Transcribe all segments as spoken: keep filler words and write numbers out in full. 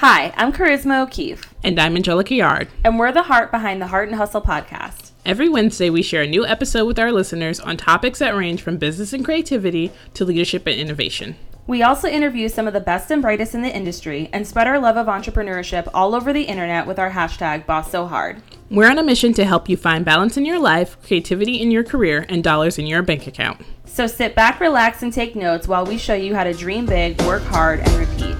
Hi, I'm Charisma O'Keefe. And I'm Angelica Yard. And we're the heart behind the Heart and Hustle podcast. Every Wednesday, we share a new episode with our listeners on topics that range from business and creativity to leadership and innovation. We also interview some of the best and brightest in the industry and spread our love of entrepreneurship all over the internet with our hashtag Boss So Hard. We're on a mission to help you find balance in your life, creativity in your career, and dollars in your bank account. So sit back, relax, and take notes while we show you how to dream big, work hard, and repeat.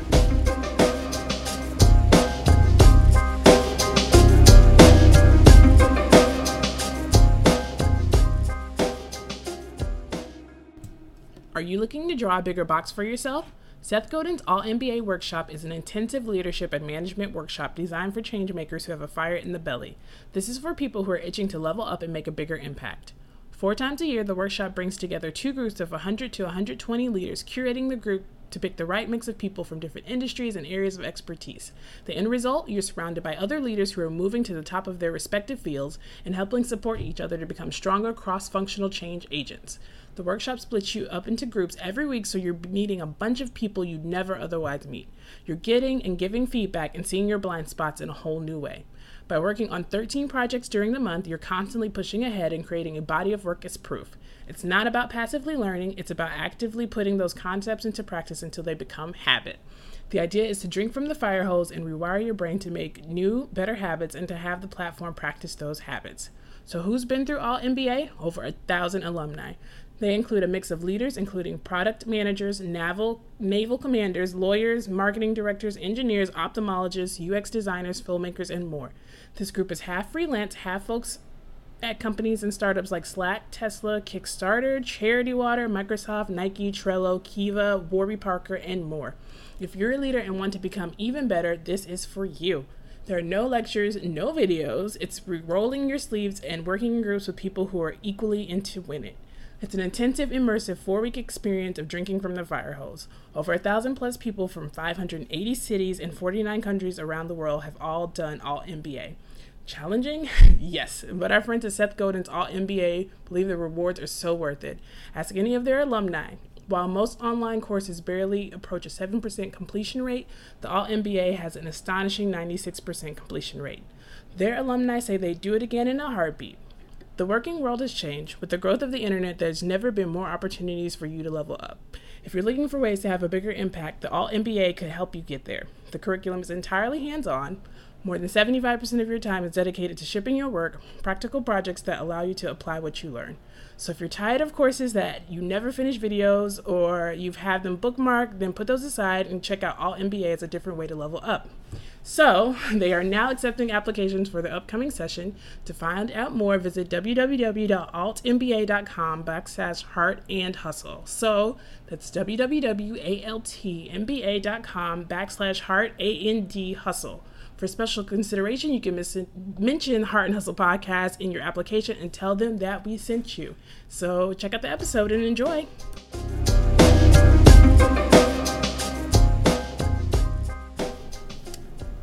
Are you looking to draw a bigger box for yourself? Seth Godin's all M B A Workshop is an intensive leadership and management workshop designed for change makers who have a fire in the belly. This is for people who are itching to level up and make a bigger impact. Four times a year, the workshop brings together two groups of one hundred to one hundred twenty leaders, curating the group to pick the right mix of people from different industries and areas of expertise. The end result, you're surrounded by other leaders who are moving to the top of their respective fields and helping support each other to become stronger cross-functional change agents. The workshop splits you up into groups every week, so you're meeting a bunch of people you'd never otherwise meet. You're getting and giving feedback and seeing your blind spots in a whole new way. By working on thirteen projects during the month, you're constantly pushing ahead and creating a body of work as proof. It's not about passively learning, it's about actively putting those concepts into practice until they become habit. The idea is to drink from the fire hose and rewire your brain to make new, better habits and to have the platform practice those habits. So who's been through all M B A? Over a thousand alumni. They include a mix of leaders, including product managers, naval, naval commanders, lawyers, marketing directors, engineers, ophthalmologists, U X designers, filmmakers, and more. This group is half freelance, half folks at companies and startups like Slack, Tesla, Kickstarter, Charity Water, Microsoft, Nike, Trello, Kiva, Warby Parker, and more. If you're a leader and want to become even better, this is for you. There are no lectures, no videos. It's rolling your sleeves and working in groups with people who are equally into winning. It's an intensive, immersive four-week experience of drinking from the fire hose. Over a thousand plus people from five hundred eighty cities and forty-nine countries around the world have all done all M B A. Challenging? Yes, but our friends at Seth Godin's all M B A believe the rewards are so worth it. Ask any of their alumni. While most online courses barely approach a seven percent completion rate, the all M B A has an astonishing ninety-six percent completion rate. Their alumni say they'd do it again in a heartbeat. The working world has changed. With the growth of the internet, there's never been more opportunities for you to level up. If you're looking for ways to have a bigger impact, the all M B A could help you get there. The curriculum is entirely hands-on. More than seventy-five percent of your time is dedicated to shipping your work, practical projects that allow you to apply what you learn. So if you're tired of courses that you never finish videos or you've had them bookmarked, then put those aside and check out all M B A as a different way to level up. So they are now accepting applications for the upcoming session. To find out more, visit w w w dot alt m b a dot com backslash heart and hustle. So that's w w w dot alt m b a dot com backslash heart and hustle. For special consideration, you can mis- mention Heart and Hustle Podcast in your application and tell them that we sent you. So check out the episode and enjoy.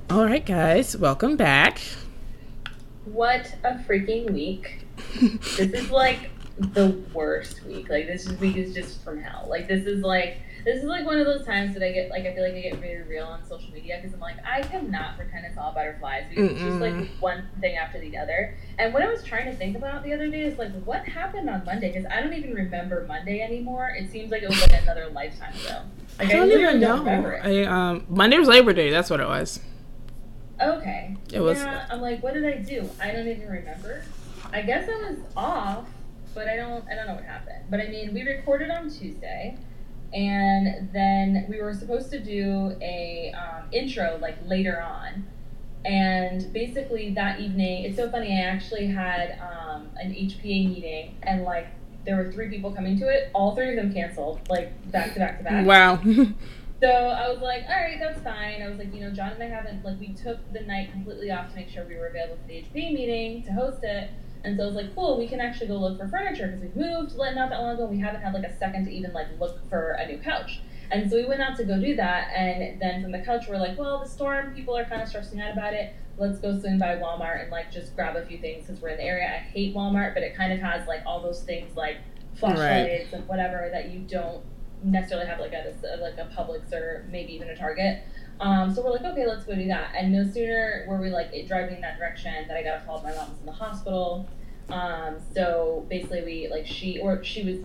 All right, guys, welcome back. What a freaking week. This is like the worst week. Like this week is just from hell. Like this is like... This is like one of those times that I get, like, I feel like I get very real on social media because I'm like, I cannot pretend it's all butterflies because it's just like one thing after the other. And what I was trying to think about the other day is like, what happened on Monday? Because I don't even remember Monday anymore. It seems like it was like another lifetime ago. Like, I don't I even know. Don't remember it. I, um, Monday was Labor Day. That's what it was. Okay. It yeah, was. I'm like, what did I do? I don't even remember. I guess I was off, but I don't. I don't know what happened. But I mean, we recorded on Tuesday. And then we were supposed to do a um, intro like later on. And basically that evening, it's so funny, I actually had um, an H P A meeting and like there were three people coming to it. All three of them canceled, like back to back to back. Wow. So I was like, all right, that's fine. I was like, you know, John and I haven't, like we took the night completely off to make sure we were available for the H P A meeting to host it. And so I was like, cool, we can actually go look for furniture because we've moved not that long ago. We haven't had like a second to even like look for a new couch. And so we went out to go do that. And then from the couch, we're like, well, the storm, people are kind of stressing out about it. Let's go swing by Walmart and like just grab a few things because we're in the area. I hate Walmart, but it kind of has like all those things like flashlights right. and whatever that you don't necessarily have like at a, like a Publix or maybe even a Target. Um, so we're like, okay, let's go do that. And no sooner were we like it driving in that direction that I got a call. My mom was in the hospital. Um, so basically we like she or she was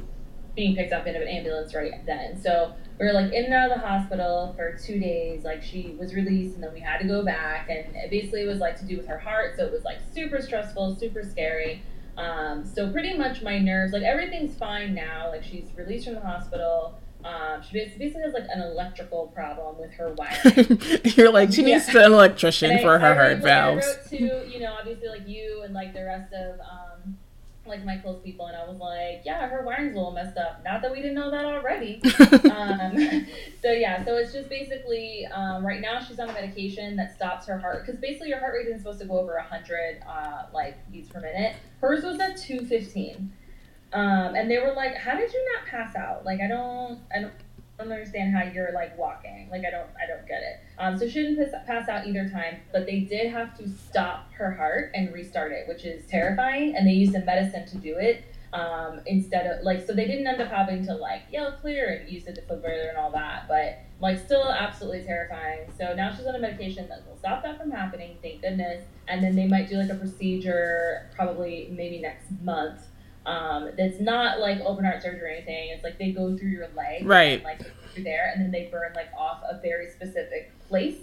being picked up in an ambulance right then. So we were like in and out of the hospital for two days. Like she was released and then we had to go back, and it basically was like to do with her heart. So it was like super stressful, super scary. Um, so pretty much my nerves, like everything's fine now. Like she's released from the hospital. Um, she basically has like an electrical problem with her wiring. You're like, she needs yeah. an electrician and for I, her I heart wrote, valves. Like, I wrote to, you know, obviously like you and like the rest of, um, like my close people, and I was like, yeah, her wiring's a little messed up. Not that we didn't know that already. um, so yeah, so it's just basically, um, right now she's on a medication that stops her heart. Cause basically your heart rate isn't supposed to go over a hundred, uh, like beats per minute. Hers was at two fifteen. Um, and they were like, how did you not pass out? Like, I don't, I don't, I don't understand how you're like walking. Like, I don't, I don't get it. Um, so she didn't pass out either time, but they did have to stop her heart and restart it, which is terrifying. And they used a medicine to do it. Um, instead of like, so they didn't end up having to like yell clear and use the defibrillator and all that, but like still absolutely terrifying. So now she's on a medication that will stop that from happening. Thank goodness. And then they might do like a procedure probably maybe next month. Um, that's not like open heart surgery or anything. It's like they go through your leg, right? And, like through there, and then they burn like off a very specific place,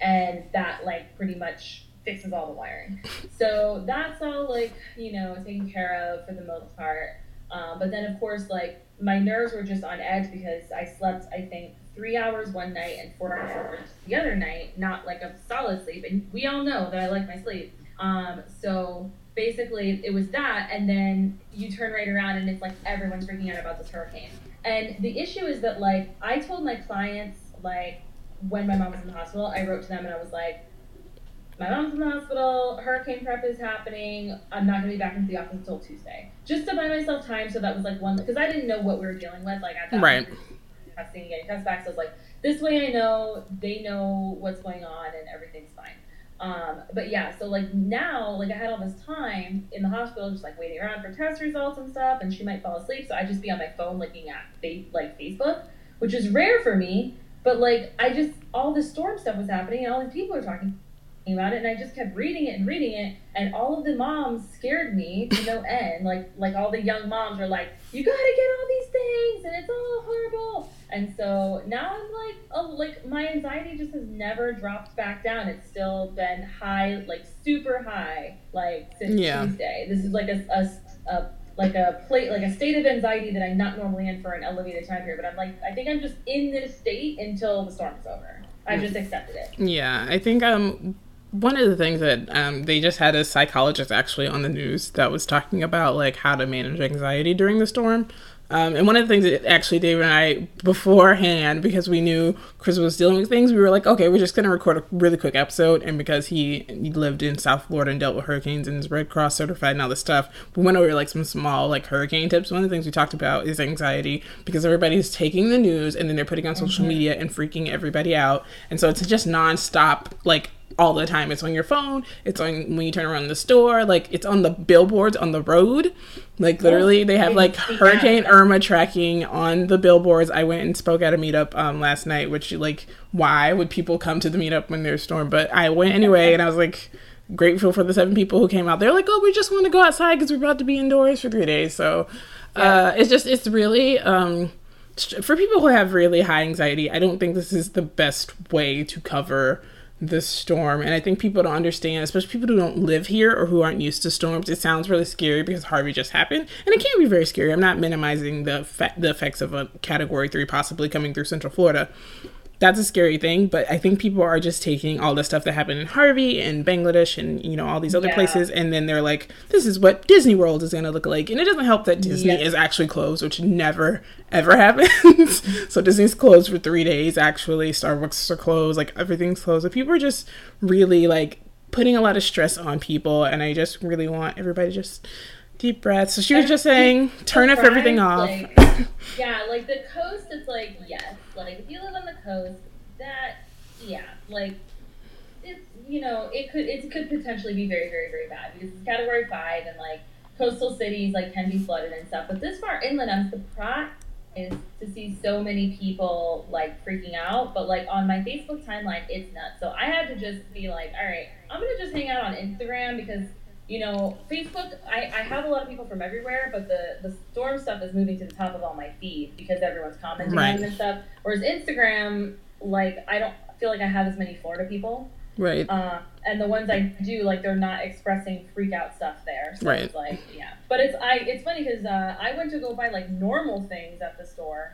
and that like pretty much fixes all the wiring. So that's all like you know taken care of for the most part. Um, but then of course like my nerves were just on edge because I slept I think three hours one night and four hours the other night, not like a solid sleep. And we all know that I like my sleep. Um, so. Basically, it was that, and then you turn right around, and it's like everyone's freaking out about this hurricane. And the issue is that, like, I told my clients, like, when my mom was in the hospital, I wrote to them, and I was like, my mom's in the hospital, hurricane prep is happening, I'm not going to be back into the office until Tuesday. Just to buy myself time, so that was, like, one, because I didn't know what we were dealing with. Like, at that right. point, testing and getting tests back, so I was like, this way I know, they know what's going on, and everything's fine. Um, but yeah, so like now, like I had all this time in the hospital, just like waiting around for test results and stuff, and she might fall asleep. So I'd just be on my phone looking at fa- like Facebook, which is rare for me, but like, I just, all this storm stuff was happening and all these people were talking about it. And I just kept reading it and reading it. And all of the moms scared me to no end. Like, like all the young moms were like, you got to get all these things and it's all horrible. And so now I'm like, oh, like my anxiety just has never dropped back down. It's still been high, like super high, like since yeah. Tuesday. This is like a, a, a like a plate, like a state of anxiety that I'm not normally in for an elevated time period. But I'm like, I think I'm just in this state until the storm's over. I just accepted it. Yeah, I think um, one of the things that um, they just had a psychologist actually on the news that was talking about like how to manage anxiety during the storm. Um, and one of the things that actually David and I beforehand, because we knew Chris was dealing with things, we were like, okay, we're just going to record a really quick episode. And because he lived in South Florida and dealt with hurricanes and is Red Cross certified and all this stuff, we went over like some small like hurricane tips. One of the things we talked about is anxiety, because everybody's taking the news and then they're putting on mm-hmm. social media and freaking everybody out. And so it's just nonstop, like all the time. It's on your phone. It's on when you turn around the store. Like it's on the billboards on the road. Like literally, they have like Hurricane Irma tracking on the billboards. I went and spoke at a meetup um, last night, which like, why would people come to the meetup when there's a storm? But I went anyway, and I was like grateful for the seven people who came out. They're like, oh, we just want to go outside because we're about to be indoors for three days. So uh, yeah. it's just it's really. Um, for people who have really high anxiety, I don't think this is the best way to cover the storm. And I think people don't understand, especially people who don't live here or who aren't used to storms. It sounds really scary because Harvey just happened, and it can be very scary. I'm not minimizing the fa- the effects of a category three possibly coming through Central Florida. That's a scary thing, but I think people are just taking all the stuff that happened in Harvey and Bangladesh and, you know, all these other yeah. places, and then they're like, this is what Disney World is going to look like. And it doesn't help that Disney yes. is actually closed, which never, ever happens. So Disney's closed for three days, actually. Starbucks are closed. Like, everything's closed. So people are just really, like, putting a lot of stress on people, and I just really want everybody to just deep breath. So she was just saying, turn off everything off. Like, yeah, like the coast, it's like, yes. Like if you live on the coast, that, yeah, like it's, you know, it could, it could potentially be very, very, very bad because it's category five and like coastal cities like can be flooded and stuff. But this far inland, I'm surprised is to see so many people like freaking out, but like on my Facebook timeline, it's nuts. So I had to just be like, all right, I'm gonna just hang out on Instagram because, you know, Facebook, I, I have a lot of people from everywhere, but the, the storm stuff is moving to the top of all my feeds because everyone's commenting right. on this stuff. Whereas Instagram, like, I don't feel like I have as many Florida people. Right. Uh, and the ones I do, like, they're not expressing freak out stuff there. So right. It's like, yeah. But it's I. It's funny because uh, I went to go buy, like, normal things at the store.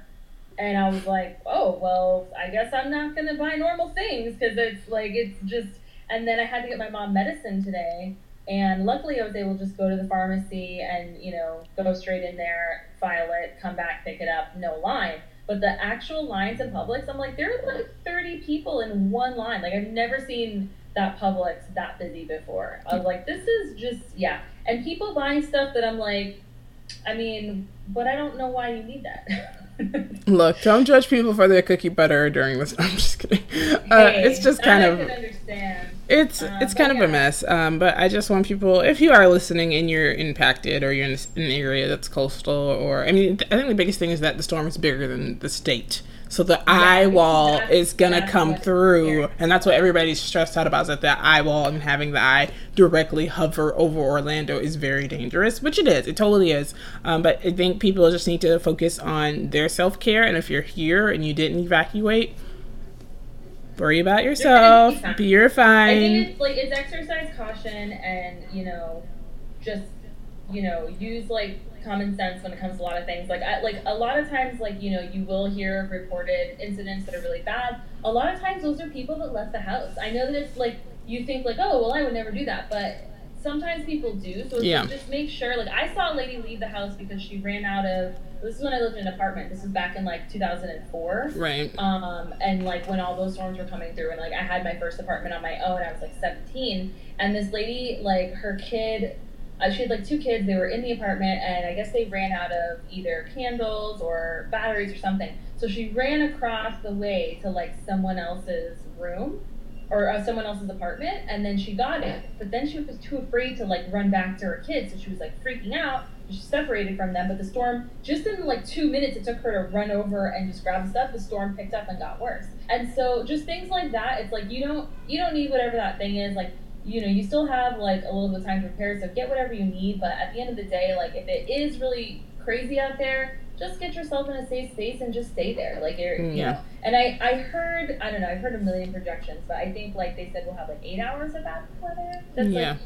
And I was like, oh, well, I guess I'm not going to buy normal things because it's, like, it's just. And then I had to get my mom medicine today. And luckily, I was able to just go to the pharmacy and, you know, go straight in there, file it, come back, pick it up, no line. But the actual lines in Publix, I'm like, there are like thirty people in one line. Like, I've never seen that Publix that busy before. I was like, this is just, yeah. And people buying stuff that I'm like, I mean, but I don't know why you need that. Look, don't judge people for their cookie butter during this. I'm just kidding. Uh, hey, it's just kind of, it's um, it's kind of yeah. a mess. Um, but I just want people, if you are listening and you're impacted or you're in an area that's coastal, or I mean, I think the biggest thing is that the storm is bigger than the state. So the yeah, eye wall is gonna come through, and that's what everybody's stressed out about, is that the eye wall and having the eye directly hover over Orlando is very dangerous, which it is. It totally is. Um, but I think people just need to focus on their self-care, and if you're here and you didn't evacuate, worry about yourself. You're fine. I think it's like, it's exercise caution, and you know, just you know, use like common sense when it comes to a lot of things. Like, I, like a lot of times, like, you know, you will hear reported incidents that are really bad. A lot of times those are people that left the house. I know that it's like, you think like, oh, well, I would never do that. But sometimes people do. So it's yeah. like, just make sure, like I saw a lady leave the house because she ran out of, this is when I lived in an apartment. This was back in like two thousand four. Right. Um, and like when all those storms were coming through, and like I had my first apartment on my own, I was like seventeen. And this lady, like her kid, she had like two kids, they were in the apartment, and I guess they ran out of either candles or batteries or something. So she ran across the way to like someone else's room or uh, someone else's apartment, and then she got it. But then she was too afraid to like run back to her kids, so she was like freaking out. She separated from them, but the storm, just in like two minutes it took her to run over and just grab stuff, the storm picked up and got worse. And so just things like that, it's like you don't you don't need whatever that thing is, like, you know, you still have like a little bit of time to prepare, so get whatever you need. But at the end of the day, like if it is really crazy out there, just get yourself in a safe space and just stay there. Like, you're, yeah. you know, and I, I heard, I don't know, I've heard a million projections, but I think like they said we'll have like eight hours of bad weather. That's yeah. like,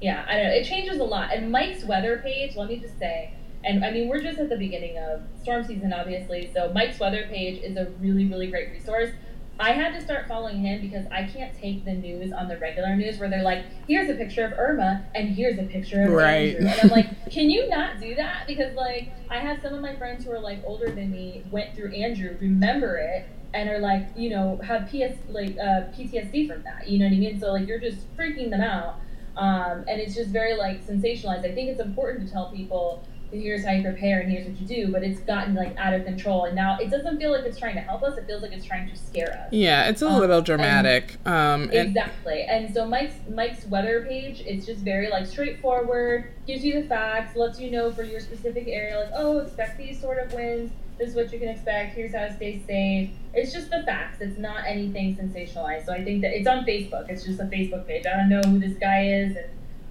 yeah, I don't know. It changes a lot. And Mike's Weather Page, let me just say, and I mean, we're just at the beginning of storm season, obviously. So Mike's Weather Page is a really, really great resource. I had to start following him because I can't take the news on the regular news where they're like, here's a picture of Irma and here's a picture of right. Andrew. And I'm like, can you not do that? Because like, I have some of my friends who are like older than me, went through Andrew, remember it, and are like, you know, have P S like uh, P T S D from that. You know what I mean? So like, you're just freaking them out. Um, and it's just very like sensationalized. I think it's important to tell people, here's how you prepare and here's what you do, but it's gotten like out of control, and now it doesn't feel like it's trying to help us, it feels like it's trying to scare us. Yeah, it's a um, little dramatic. And um and exactly. And so Mike's Mike's Weather Page, it's just very like straightforward, gives you the facts, lets you know for your specific area, like, oh, expect these sort of winds, this is what you can expect, here's how to stay safe. It's just the facts, it's not anything sensationalized. So I think that it's on Facebook, it's just a Facebook page. I don't know who this guy is and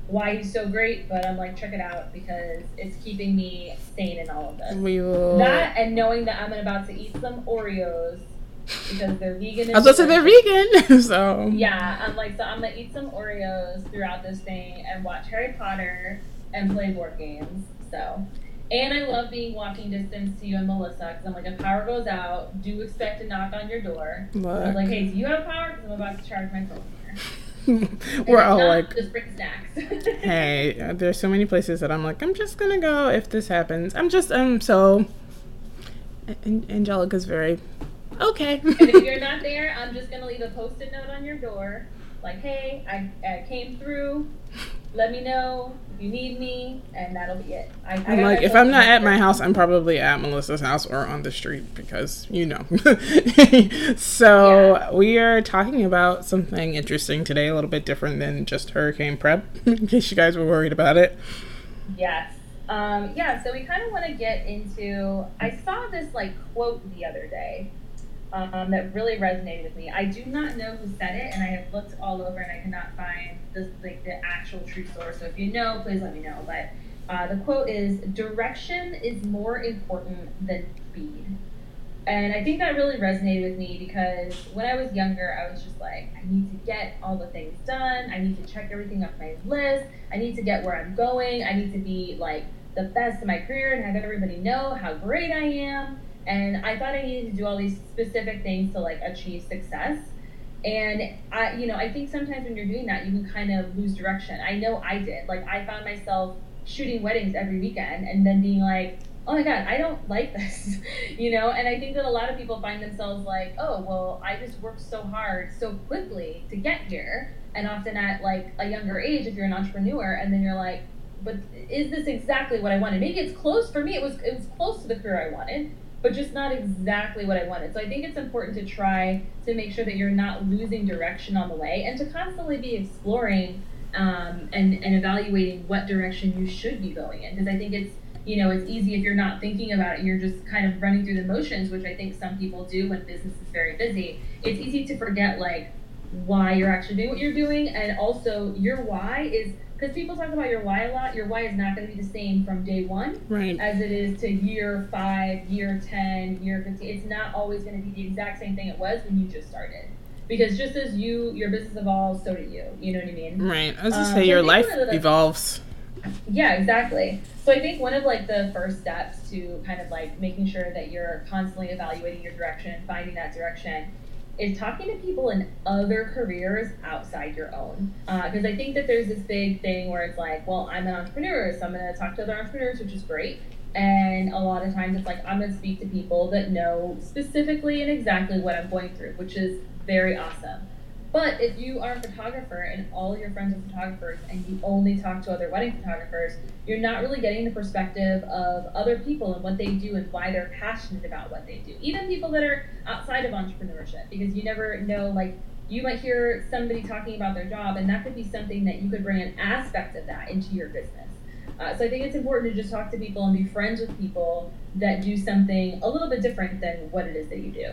why he's so great, but I'm like, check it out because it's keeping me sane in all of this. We will. That and knowing that I'm about to eat some Oreos because they're vegan. I was about to say they're vegan, so. Yeah, I'm like, so I'm gonna eat some Oreos throughout this thing and watch Harry Potter and play board games, so. And I love being walking distance to you and Melissa because I'm like, if power goes out, do expect to knock on your door. So I'm like, hey, do you have power? Because I'm about to charge my phone here. We're all not, like, just bring snacks. Hey, there's so many places that I'm like, I'm just gonna go if this happens. I'm just, um, so An- Angelica's very okay. And if you're not there, I'm just gonna leave a post-it note on your door, like, hey, I, I came through. Let me know if you need me, and that'll be it. I, I I'm like, if I'm not at my house, I'm probably at Melissa's house or on the street because, you know. So yeah. We are talking about something interesting today, a little bit different than just hurricane prep, in case you guys were worried about it. Yes. Um, yeah, so we kind of want to get into, I saw this like quote the other day um, that really resonated with me. I do not know who said it, and I have looked all over and I cannot find this, like the actual true source. So if you know, please let me know. But uh, the quote is, "Direction is more important than speed." And I think that really resonated with me because when I was younger, I was just like, I need to get all the things done. I need to check everything off my list. I need to get where I'm going. I need to be like the best in my career and have everybody know how great I am. And I thought I needed to do all these specific things to like achieve success. And I, you know, I think sometimes when you're doing that, you can kind of lose direction. I know I did. Like I found myself shooting weddings every weekend and then being like, oh my God, I don't like this, you know? And I think that a lot of people find themselves like, oh, well, I just worked so hard so quickly to get here. And often at like a younger age, if you're an entrepreneur, and then you're like, but is this exactly what I wanted? Maybe it's close. For me, it was it was close to the career I wanted, but just not exactly what I wanted. So I think it's important to try to make sure that you're not losing direction on the way and to constantly be exploring um, and, and evaluating what direction you should be going in. Because I think it's, you know, it's easy if you're not thinking about it, you're just kind of running through the motions, which I think some people do when business is very busy. It's easy to forget like why you're actually doing what you're doing. And also your why is, because people talk about your why a lot, your why is not going to be the same from day one right. as it is to year five, year ten, year fifteen. It's not always going to be the exact same thing it was when you just started. Because just as you, your business evolves, so do you. You know what I mean? Right. I was going to um, say your life evolves. Yeah, exactly. So I think one of like the first steps to kind of like making sure that you're constantly evaluating your direction, finding that direction, is talking to people in other careers outside your own. Because uh, I think that there's this big thing where it's like, well, I'm an entrepreneur, so I'm going to talk to other entrepreneurs, which is great. And a lot of times it's like, I'm going to speak to people that know specifically and exactly what I'm going through, which is very awesome. But if you are a photographer and all of your friends are photographers and you only talk to other wedding photographers, you're not really getting the perspective of other people and what they do and why they're passionate about what they do. Even people that are outside of entrepreneurship, because you never know, like you might hear somebody talking about their job and that could be something that you could bring an aspect of that into your business. Uh, so I think it's important to just talk to people and be friends with people that do something a little bit different than what it is that you do.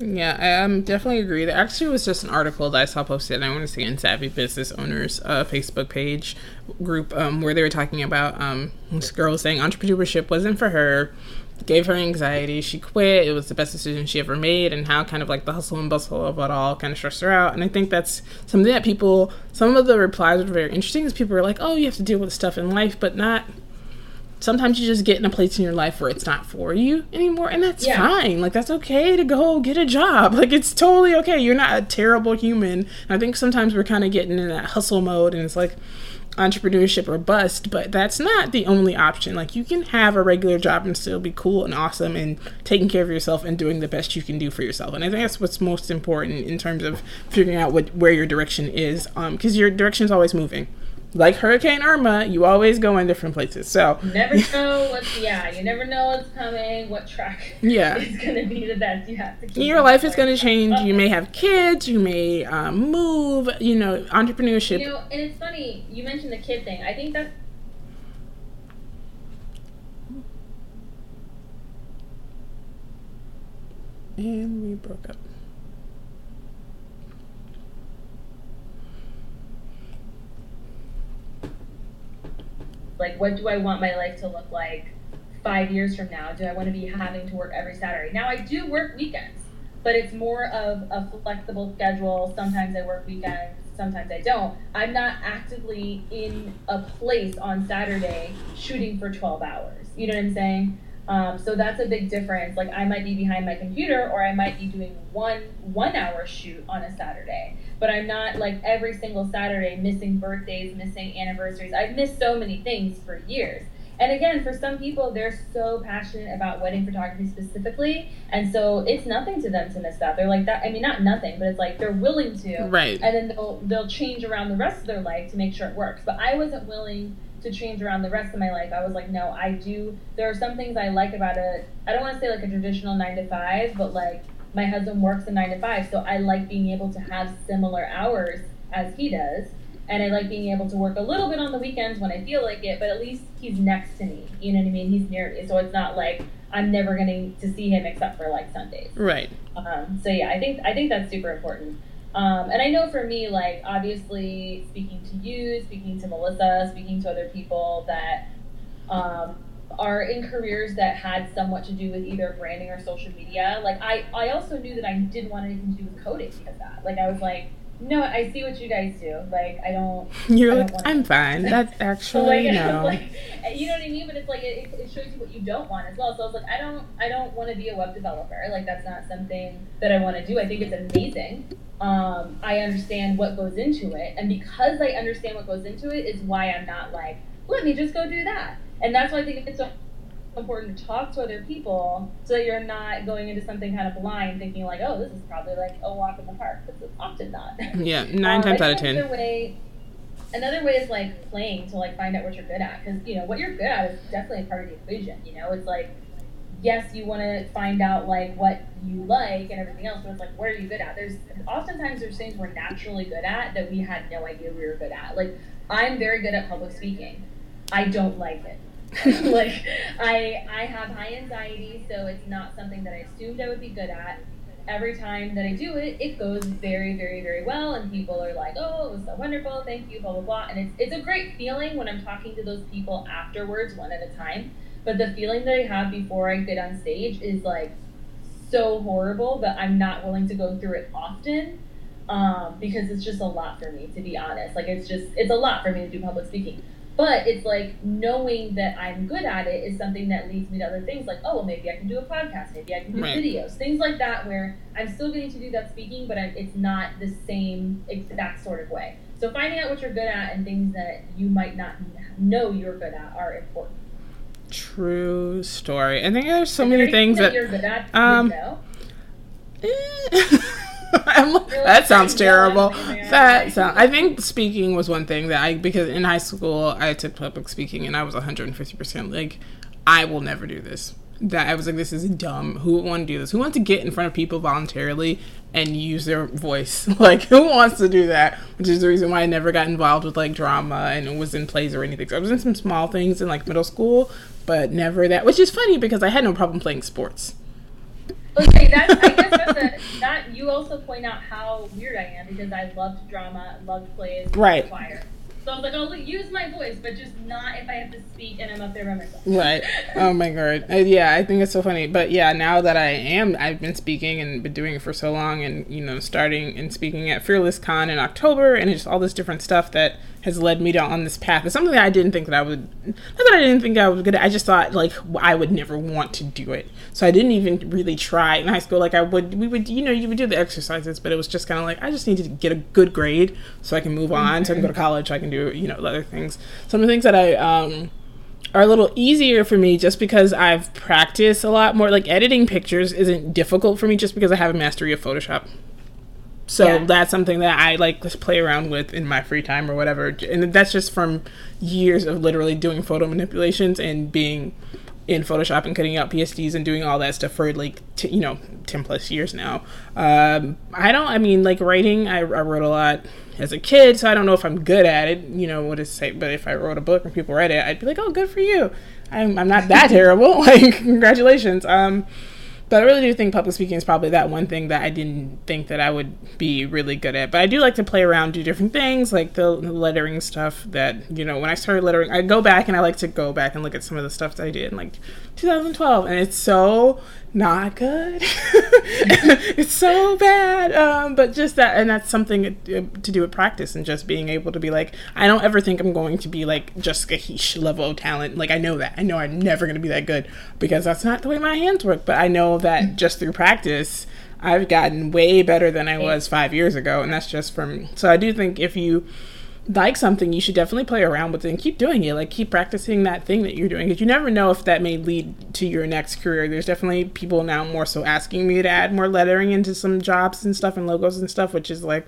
Yeah, I um, definitely agree. There actually was just an article that I saw posted, and I want to see in Savvy Business Owners uh, Facebook page group um, where they were talking about um, this girl saying entrepreneurship wasn't for her, gave her anxiety, she quit, it was the best decision she ever made, and how kind of like the hustle and bustle of it all kind of stressed her out. And I think that's something that people, some of the replies were very interesting, is people were like, oh, you have to deal with stuff in life, but not... Sometimes you just get in a place in your life where it's not for you anymore, and that's yeah. fine. Like, that's okay to go get a job. Like, it's totally okay. You're not a terrible human. And I think sometimes we're kind of getting in that hustle mode, and it's like entrepreneurship or bust, but that's not the only option. Like, you can have a regular job and still be cool and awesome and taking care of yourself and doing the best you can do for yourself. And I think that's what's most important in terms of figuring out what where your direction is, um, because your direction is always moving. Like Hurricane Irma, you always go in different places. So never know what's yeah, you never know what's coming, what track yeah. is gonna be the best. You have to keep your life going. Is gonna change. You may have kids, you may um, move, you know, entrepreneurship. You know, and it's funny, you mentioned the kid thing. I think that's and we broke up. Like, what do I want my life to look like five years from now? Do I want to be having to work every Saturday? Now, I do work weekends, but it's more of a flexible schedule. Sometimes I work weekends, sometimes I don't. I'm not actively in a place on Saturday shooting for twelve hours. You know what I'm saying? Um, so that's a big difference. Like, I might be behind my computer or I might be doing one one-hour shoot on a Saturday. But I'm not, like, every single Saturday missing birthdays, missing anniversaries. I've missed so many things for years. And again, for some people, they're so passionate about wedding photography specifically. And so it's nothing to them to miss that. They're like, that. I mean, not nothing, but it's like they're willing to. Right. And then they'll, they'll change around the rest of their life to make sure it works. But I wasn't willing to change around the rest of my life. I was like, no, I do. There are some things I like about it. I don't want to say like a traditional nine to five, but like, my husband works a nine to five, so I like being able to have similar hours as he does. And I like being able to work a little bit on the weekends when I feel like it, but at least he's next to me. You know what I mean? He's near me. So it's not like I'm never going to see him except for like Sundays. Right. Um, so yeah, I think, I think that's super important. Um, and I know for me, like obviously speaking to you, speaking to Melissa, speaking to other people that um, are in careers that had somewhat to do with either branding or social media. Like I, I also knew that I didn't want anything to do with coding because of that. Like I was like, no, I see what you guys do. Like, I don't... You're I don't like, I'm fine. That's actually, like, no. Like, you know what I mean? But it's like, it, it shows you what you don't want as well. So I was like, I don't I don't want to be a web developer. Like, that's not something that I want to do. I think it's amazing. Um, I understand what goes into it. And because I understand what goes into it is why I'm not like, let me just go do that. And that's why I think it's so important to talk to other people so that you're not going into something kind of blind thinking like, oh, this is probably like a walk in the park, but it's often not. Yeah, nine um, times out of ten. Another way, another way is like playing to like find out what you're good at, because you know what you're good at is definitely a part of the equation. You know, it's like, yes, you want to find out like what you like and everything else, but it's like, what are you good at? There's oftentimes there's things we're naturally good at that we had no idea we were good at. Like I'm very good at public speaking. I don't like it. Like I I have high anxiety, so it's not something that I assumed I would be good at. Every time that I do it, it goes very, very, very well, and people are like, oh, it was so wonderful, thank you, blah, blah, blah. And it's it's a great feeling when I'm talking to those people afterwards, one at a time. But the feeling that I have before I get on stage is like so horrible that I'm not willing to go through it often. Um, because it's just a lot for me, to be honest. Like it's just it's a lot for me to do public speaking. But it's like knowing that I'm good at it is something that leads me to other things like, oh, well, maybe I can do a podcast, maybe I can do right. videos, things like that where I'm still getting to do that speaking, but I'm, it's not the same exact sort of way. So finding out what you're good at and things that you might not know you're good at are important. True story. I think there's so and many things that, that you're good at, um, you know? eh. That sounds terrible. That sound, I think speaking was one thing that I, because in high school I took public speaking and I was one hundred fifty percent like, I will never do this. That I was like, this is dumb. Who would want to do this? Who wants to get in front of people voluntarily and use their voice? Like, who wants to do that? Which is the reason why I never got involved with like drama and was in plays or anything. So I was in some small things in like middle school, but never that, which is funny because I had no problem playing sports. Okay, that's, I guess that's a, that you also point out how weird I am because I loved drama, loved plays, right. choir. So I was like, I'll use my voice, but just not if I have to speak and I'm up there by myself. Right. Oh my God. Uh, yeah, I think it's so funny. But yeah, now that I am, I've been speaking and been doing it for so long and, you know, starting and speaking at Fearless Con in October and just all this different stuff that has led me down on this path. It's something that I didn't think that I would, not that I didn't think I was good at, I just thought like I would never want to do it. So I didn't even really try in high school. Like I would, we would, you know, you would do the exercises, but it was just kind of like, I just need to get a good grade so I can move on, so I can go to college, so I can do, you know, other things. Some of the things that I, um, are a little easier for me just because I've practiced a lot more, like editing pictures isn't difficult for me just because I have a mastery of Photoshop. So yeah. That's something that I like to play around with in my free time or whatever. And that's just from years of literally doing photo manipulations and being in Photoshop and cutting out P S Ds and doing all that stuff for like, t- you know, ten plus years now. Um, I don't, I mean, like writing, I, I wrote a lot as a kid, so I don't know if I'm good at it, you know, what to say. But if I wrote a book and people read it, I'd be like, oh, good for you. I'm, I'm not that terrible. Like, congratulations. Um, But I really do think public speaking is probably that one thing that I didn't think that I would be really good at. But I do like to play around, do different things, like the lettering stuff that, you know, when I started lettering, I go back and I like to go back and look at some of the stuff that I did in like twenty twelve. And it's so not good. It's so bad. Um, but just that, and that's something to do with practice and just being able to be like, I don't ever think I'm going to be like Jessica Heish level of talent. Like I know that. I know I'm never going to be that good because that's not the way my hands work. But I know that just through practice, I've gotten way better than I was five years ago. And that's just from, so I do think if you like something, you should definitely play around with it and keep doing it. Like keep practicing that thing that you're doing because you never know if that may lead to your next career. There's definitely people now more so asking me to add more lettering into some jobs and stuff and logos and stuff, which is like,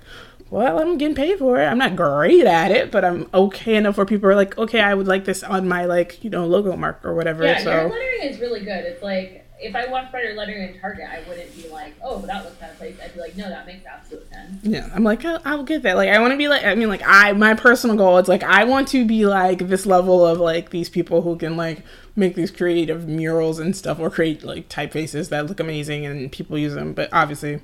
well, I'm getting paid for it. I'm not great at it, but I'm okay enough where people are like, okay, I would like this on my like, you know, logo mark or whatever. Yeah, so your lettering is really good. It's like, if I walked by your lettering in Target, I wouldn't be like, oh, that looks out of place. I'd be like, no, that makes absolute sense. Yeah, I'm like, oh, I'll get that. Like, I want to be like, I mean, like, I, my personal goal is like, I want to be like this level of like these people who can like make these creative murals and stuff, or create like typefaces that look amazing and people use them. But obviously,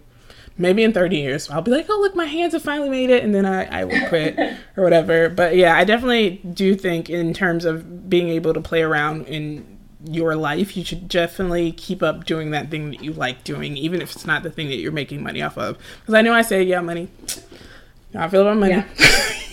maybe in thirty years, I'll be like, oh, look, my hands have finally made it. And then I, I will quit or whatever. But yeah, I definitely do think in terms of being able to play around in your life, you should definitely keep up doing that thing that you like doing, even if it's not the thing that you're making money off of. Because I know I say, yeah, money. I feel about money. Yeah.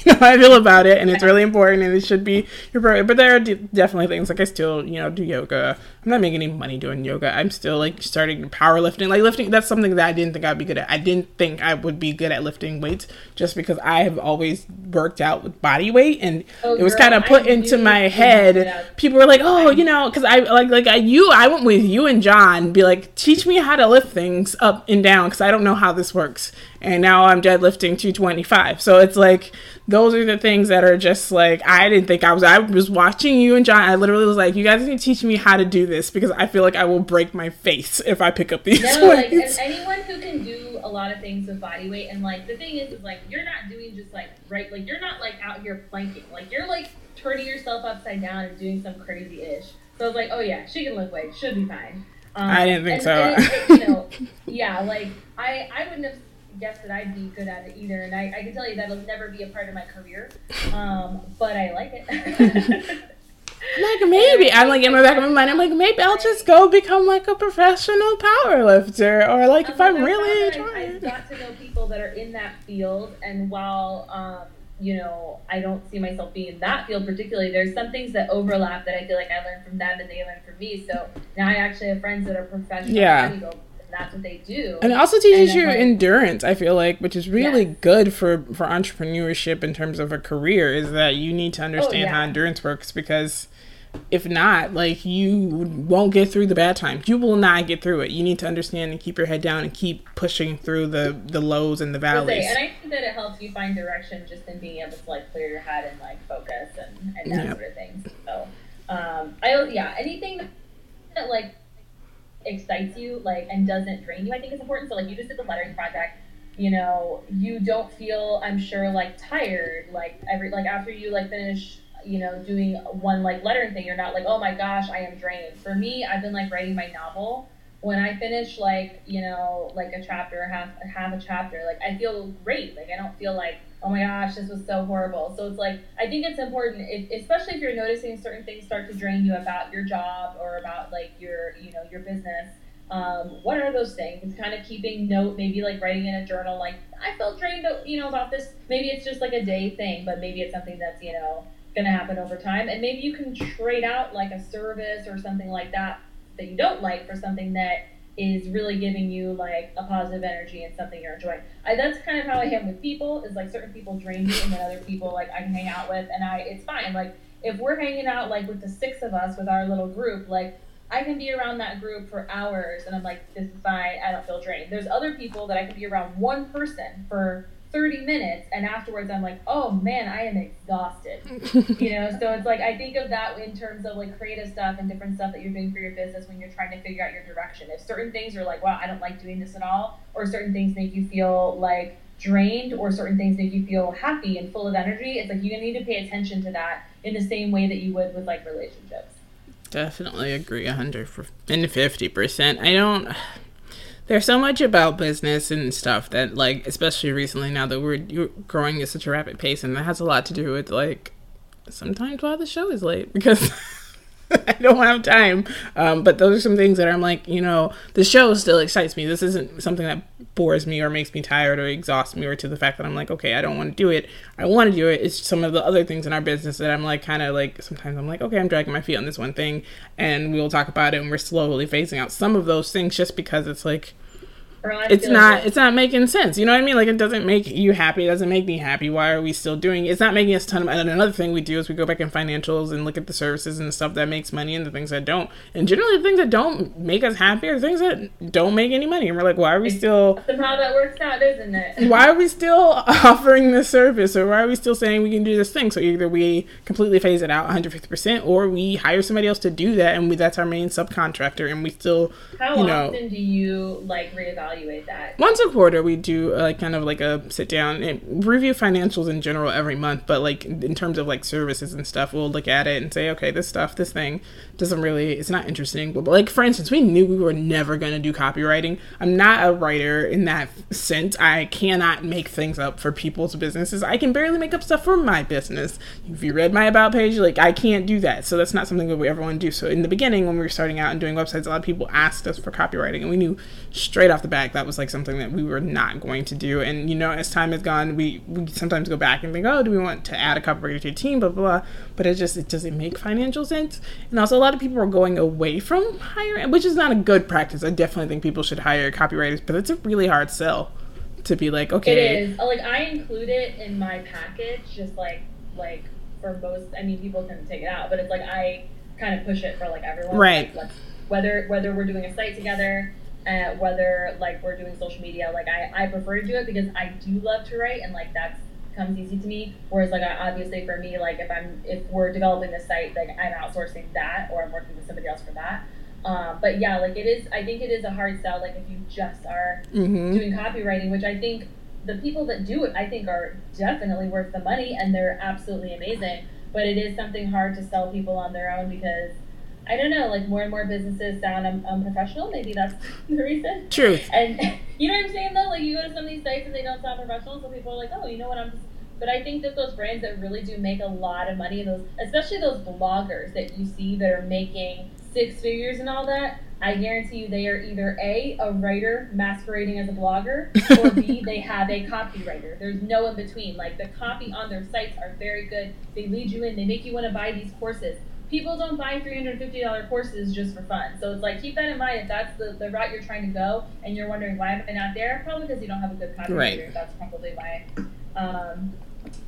You know how I feel about it, and it's really important, and it should be your priority. But there are d- definitely things, like I still, you know, do yoga. I'm not making any money doing yoga. I'm still, like, starting powerlifting. Like, lifting, that's something that I didn't think I'd be good at. I didn't think I would be good at lifting weights just because I have always worked out with body weight, and oh, it was kind of put I into my head. People were like, oh, you know, because I, like, like I, you, I went with you and John, be like, teach me how to lift things up and down, because I don't know how this works. And now I'm deadlifting two twenty-five. So it's like, those are the things that are just like, I didn't think I was, I was watching you and John. I literally was like, you guys need to teach me how to do this, because I feel like I will break my face if I pick up these no, weights. Like, as anyone who can do a lot of things with body weight, and like, the thing is, is like, you're not doing just like, right, like you're not like out here planking, like you're like turning yourself upside down and doing some crazy ish. So I was like, oh yeah, she can lift weights, she'll be fine. Um, I didn't think and, so. And, you know, yeah, like I, I wouldn't have guess that I'd be good at it either, and I, I can tell you that'll never be a part of my career, um, but I like it. Like, maybe I'm like in my back of my mind, I'm like, maybe I'll just go become like a professional power lifter, or like um, if I'm really trying. I've got to know people that are in that field, and while um, you know, I don't see myself being in that field particularly, there's some things that overlap that I feel like I learned from them and they learned from me. So now I actually have friends that are professional yeah. bodybuilders. That's what they do, and it also teaches you like, endurance, I feel like, which is really yes. good for for entrepreneurship in terms of a career, is that you need to understand oh, yeah. how endurance works, because if not, like, you won't get through the bad times. You will not get through it. You need to understand and keep your head down and keep pushing through the the lows and the valleys. And I think that it helps you find direction just in being able to like clear your head and like focus and, and that yeah. sort of thing. So um I yeah anything that like excites you, like, and doesn't drain you, I think is important. So like, you just did the lettering project, you know, you don't feel, I'm sure, like tired, like every, like after you like finish, you know, doing one like lettering thing, you're not like, oh my gosh, I am drained. For me, I've been like writing my novel. When I finish like, you know, like a chapter, half half a chapter, like I feel great. Like I don't feel like, oh my gosh, this was so horrible. So it's like, I think it's important, if, especially if you're noticing certain things start to drain you about your job or about like your, you know, your business. Um, what are those things? Kind of keeping note, maybe like writing in a journal, like I felt drained, you know, about this. Maybe it's just like a day thing, but maybe it's something that's, you know, going to happen over time. And maybe you can trade out like a service or something like that that you don't like for something that is really giving you like a positive energy and something you're enjoying. I, that's kind of how I am with people, is like certain people drain me and then other people like I can hang out with, and I it's fine. Like if we're hanging out like with the six of us with our little group, like I can be around that group for hours and I'm like, this is fine, I don't feel drained. There's other people that I can be around one person for thirty minutes and afterwards I'm like, oh man, I am exhausted. You know, so it's like, I think of that in terms of like creative stuff and different stuff that you're doing for your business when you're trying to figure out your direction. If certain things are like, wow, I don't like doing this at all, or certain things make you feel like drained, or certain things make you feel happy and full of energy, it's like you need to pay attention to that in the same way that you would with like relationships. Definitely agree one hundred and fifty percent. I don't There's so much about business and stuff that, like, especially recently now that we're growing at such a rapid pace, and that has a lot to do with, like, sometimes why the show is late, because I don't have time. Um, but those are some things that I'm like, you know, the show still excites me. This isn't something that bores me or makes me tired or exhausts me, or to the fact that I'm like, okay, I don't want to do it. I want to do it. It's some of the other things in our business that I'm like, kind of like, sometimes I'm like, okay, I'm dragging my feet on this one thing, and we'll talk about it, and we're slowly phasing out some of those things just because it's like, It's not, it's not making sense. You know what I mean? Like, it doesn't make you happy. It doesn't make me happy. Why are we still doing it? It's not making us a ton of money. And another thing we do is we go back in financials and look at the services and the stuff that makes money and the things that don't. And generally, the things that don't make us happy are things that don't make any money. And we're like, why are we still... Somehow that works out, isn't it? Why are we still offering this service? Or why are we still saying we can do this thing? So either we completely phase it out one hundred fifty percent or we hire somebody else to do that. And we, that's our main subcontractor. And we still, How you know... How often do you, like, reevaluate? That. Once a quarter we do uh, kind of like a sit down and review financials in general every month, but like in terms of like services and stuff, we'll look at it and say, okay, this stuff, this thing doesn't really, it's not interesting. But like, for instance, we knew we were never going to do copywriting. I'm not a writer in that sense. I cannot make things up for people's businesses. I can barely make up stuff for my business. If you read my about page, like I can't do that. So that's not something that we ever want to do. So in the beginning, when we were starting out and doing websites, a lot of people asked us for copywriting and we knew straight off the bat that was like something that we were not going to do. And you know, as time has gone, we, we sometimes go back and think, oh, do we want to add a copywriter to your team, blah, blah, blah. But it just, it doesn't make financial sense. And also a lot of people are going away from hiring, which is not a good practice. I definitely think people should hire copywriters, but it's a really hard sell to be like, okay. It is. Like, I include it in my package, just like, like for most, I mean, people can take it out, but it's like, I kind of push it for like everyone. Right. Like, whether, whether we're doing a site together, Uh, whether like we're doing social media, like I, I prefer to do it because I do love to write and like that comes easy to me. Whereas like I, obviously for me, like if I'm if we're developing a site, like I'm outsourcing that or I'm working with somebody else for that. Um, but yeah, like it is. I think it is a hard sell. Like if you just are mm-hmm. doing copywriting, which I think the people that do it, I think are definitely worth the money and they're absolutely amazing. But it is something hard to sell people on their own because. I don't know, like more and more businesses sound un- unprofessional. Maybe that's the reason. True. And you know what I'm saying though? Like you go to some of these sites and they don't sound professional. So people are like, oh, you know what I'm... But I think that those brands that really do make a lot of money, those, especially those bloggers that you see that are making six figures and all that, I guarantee you they are either A, a writer masquerading as a blogger, or B, they have a copywriter. There's no in between. Like the copy on their sites are very good. They lead you in. They make you want to buy these courses. People don't buy three hundred fifty dollars courses just for fun. So it's like, keep that in mind. If that's the, the route you're trying to go and you're wondering why am I not there, probably because you don't have a good copywriter. Right. That's probably why. Um,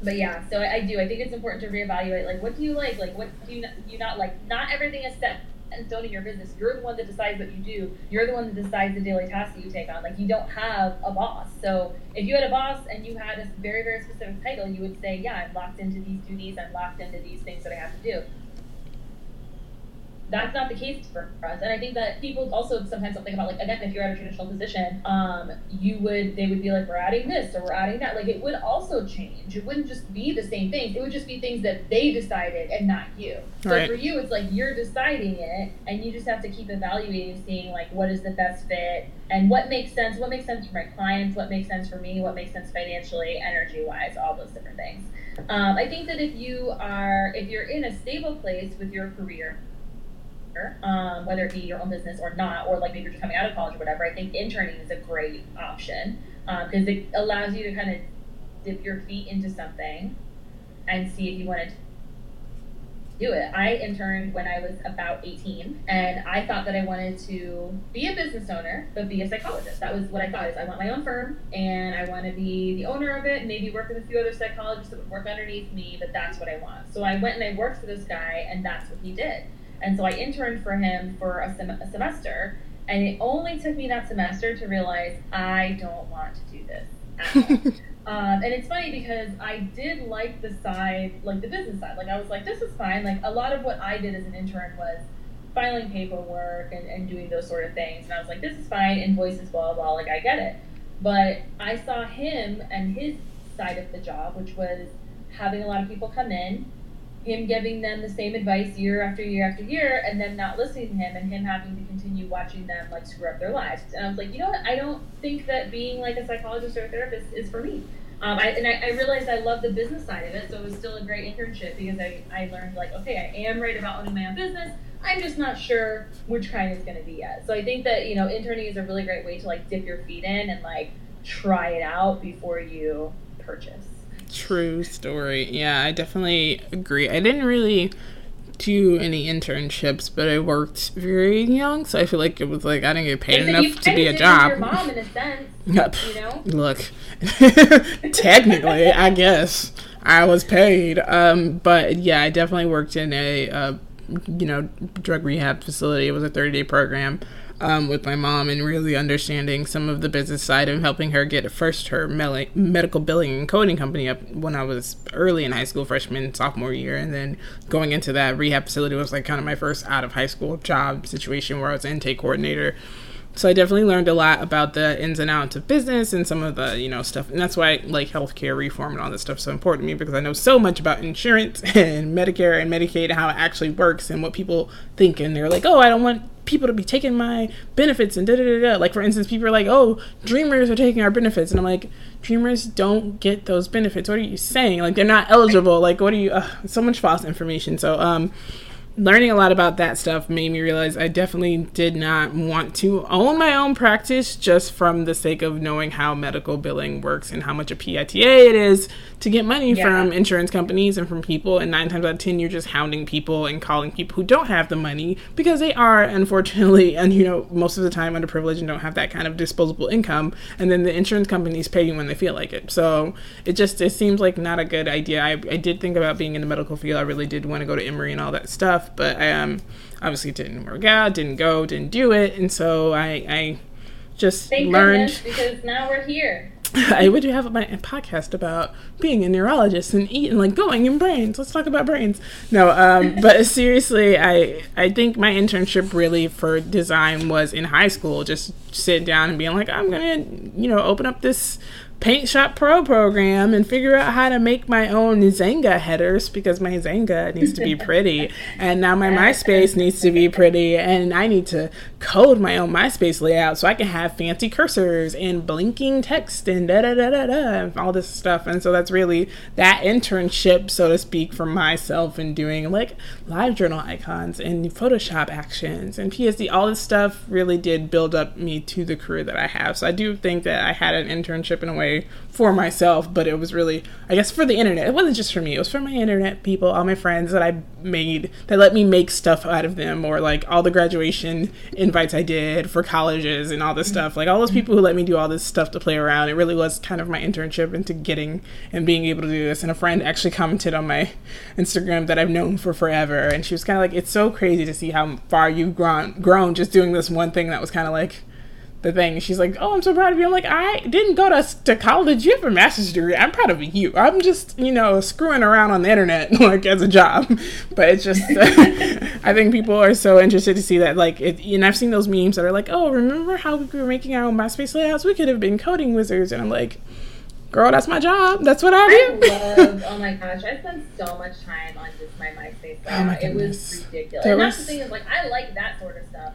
but yeah, so I, I do. I think it's important to reevaluate. Like, what do you like? Like, what do you not, you not like? Not everything is set in stone in your business. You're the one that decides what you do. You're the one that decides the daily tasks that you take on. Like, you don't have a boss. So if you had a boss and you had a very, very specific title, you would say, yeah, I'm locked into these duties. I'm locked into these things that I have to do. That's not the case for us. And I think that people also sometimes don't think about, like, again, if you're at a traditional position, um, you would, they would be like, we're adding this or we're adding that. Like, it would also change. It wouldn't just be the same things. It would just be things that they decided and not you. So right. For you, it's like you're deciding it and you just have to keep evaluating, seeing, like, what is the best fit and what makes sense, what makes sense for my clients, what makes sense for me, what makes sense financially, energy-wise, all those different things. Um, I think that if you are, if you're in a stable place with your career, Um, whether it be your own business or not, or like maybe you're just coming out of college or whatever, I think interning is a great option because um, it allows you to kind of dip your feet into something and see if you want to do it. I interned when I was about eighteen and I thought that I wanted to be a business owner but be a psychologist. That was what I thought is I want my own firm and I want to be the owner of it, maybe work with a few other psychologists that would work underneath me, but that's what I want. So I went and I worked for this guy and that's what he did. And so I interned for him for a, sem- a semester, and it only took me that semester to realize I don't want to do this at all. Um, and it's funny because I did like the side, like the business side. Like I was like, this is fine. Like a lot of what I did as an intern was filing paperwork and, and doing those sort of things. And I was like, this is fine, invoices, blah, blah, blah, like I get it. But I saw him and his side of the job, which was having a lot of people come in, him giving them the same advice year after year after year and them not listening to him and him having to continue watching them like screw up their lives. And I was like, you know what? I don't think that being like a psychologist or a therapist is for me. Um, I, and I, I realized I love the business side of it. So it was still a great internship because I, I learned like, okay, I am right about owning my own business. I'm just not sure which kind it's going to be yet. So I think that, you know, interning is a really great way to like dip your feet in and like try it out before you purchase. True story. Yeah, I definitely agree. I didn't really do any internships, but I worked very young, so I feel like it was like I didn't get paid enough you to be a job. Your mom, in a sense, yep. You know? Look, technically, I guess I was paid, um, but yeah, I definitely worked in a uh, you know drug rehab facility. It was a thirty-day program. Um, with my mom and really understanding some of the business side and helping her get first her mel- medical billing and coding company up when I was early in high school, freshman, sophomore year. And then going into that rehab facility was like kind of my first out of high school job situation where I was an intake coordinator. So I definitely learned a lot about the ins and outs of business and some of the, you know, stuff. And that's why like healthcare reform and all this stuff is so important to me, because I know so much about insurance and Medicare and Medicaid and how it actually works and what people think. And they're like, oh, I don't want people to be taking my benefits and da da da da. Like, for instance, people are like, oh, Dreamers are taking our benefits. And I'm like, Dreamers don't get those benefits. What are you saying? Like, they're not eligible. Like, what are you, uh, so much false information. So, um, learning a lot about that stuff made me realize I definitely did not want to own my own practice just from the sake of knowing how medical billing works and how much a P I T A it is to get money yeah. from insurance companies and from people. And nine times out of ten, you're just hounding people and calling people who don't have the money, because they are, unfortunately, and you know, most of the time underprivileged and don't have that kind of disposable income. And then the insurance companies pay you when they feel like it. So it just, it seems like not a good idea. I, I did think about being in the medical field. I really did want to go to Emory and all that stuff. But I um, obviously didn't work out, didn't go, didn't do it. And so I, I just Thank learned. Because now we're here. I would have my podcast about being a neurologist and eating, like going in brains. Let's talk about brains. No, um, but seriously, I I think my internship really for design was in high school. Just sitting down and being like, I'm going to, you know, open up this Paint Shop Pro program and figure out how to make my own Zanga headers, because my Zanga needs to be pretty and now my MySpace needs to be pretty, and I need to code my own MySpace layout so I can have fancy cursors and blinking text and da da da da da and all this stuff. And so that's really that internship, so to speak, for myself, and doing like LiveJournal icons and Photoshop actions and P S D, all this stuff really did build up me to the career that I have. So I do think that I had an internship in a way for myself, but it was really, I guess, for the internet. It wasn't just for me, it was for my internet people, all my friends that I made that let me make stuff out of them, or like all the graduation invites I did for colleges and all this stuff, like all those people who let me do all this stuff to play around. It really was kind of my internship into getting and being able to do this. And a friend actually commented on my Instagram that I've known for forever, and she was kind of like, it's so crazy to see how far you've grown grown just doing this one thing that was kind of like the thing. She's like, oh, I'm so proud of you. I'm like, I didn't go to, to college. You have a master's degree. I'm proud of you. I'm just, you know, screwing around on the internet, like, as a job. But it's just, I think people are so interested to see that, like, it, and I've seen those memes that are like, oh, remember how we were making our own MySpace layouts? We could have been coding wizards. And I'm like, girl, that's my job. That's what I do. I love, oh my gosh, I spent so much time on just my MySpace. Oh my it was ridiculous. There and was... that's the thing, is like, I like that sort of stuff.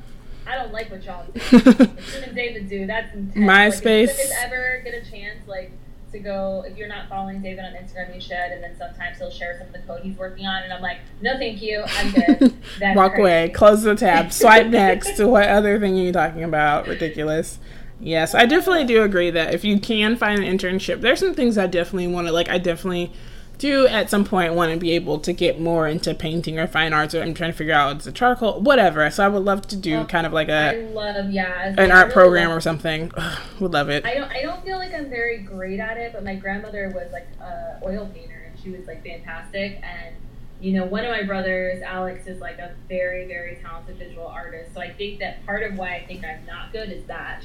I don't like what y'all do. As soon as David do, that's intense. MySpace. Like, if you ever get a chance, like, to go, if you're not following David on Instagram, you should. And then sometimes he'll share some of the code he's working on, and I'm like, no, thank you, I'm good. That's Walk crazy. Away. Close the tab. Swipe next. To what other thing are you talking about? Ridiculous. Yes, I definitely do agree that if you can find an internship, there's some things I definitely want to, like, I definitely do at some point want to be able to get more into painting or fine arts, or I'm trying to figure out it's a charcoal, whatever. So I would love to do oh, kind of like a I love, yeah, an art really program love, or something. Ugh, would love it. I don't I don't feel like I'm very great at it, but my grandmother was like an oil painter, and she was like fantastic. And you know, one of my brothers, Alex, is like a very, very talented visual artist. So I think that part of why I think I'm not good is that.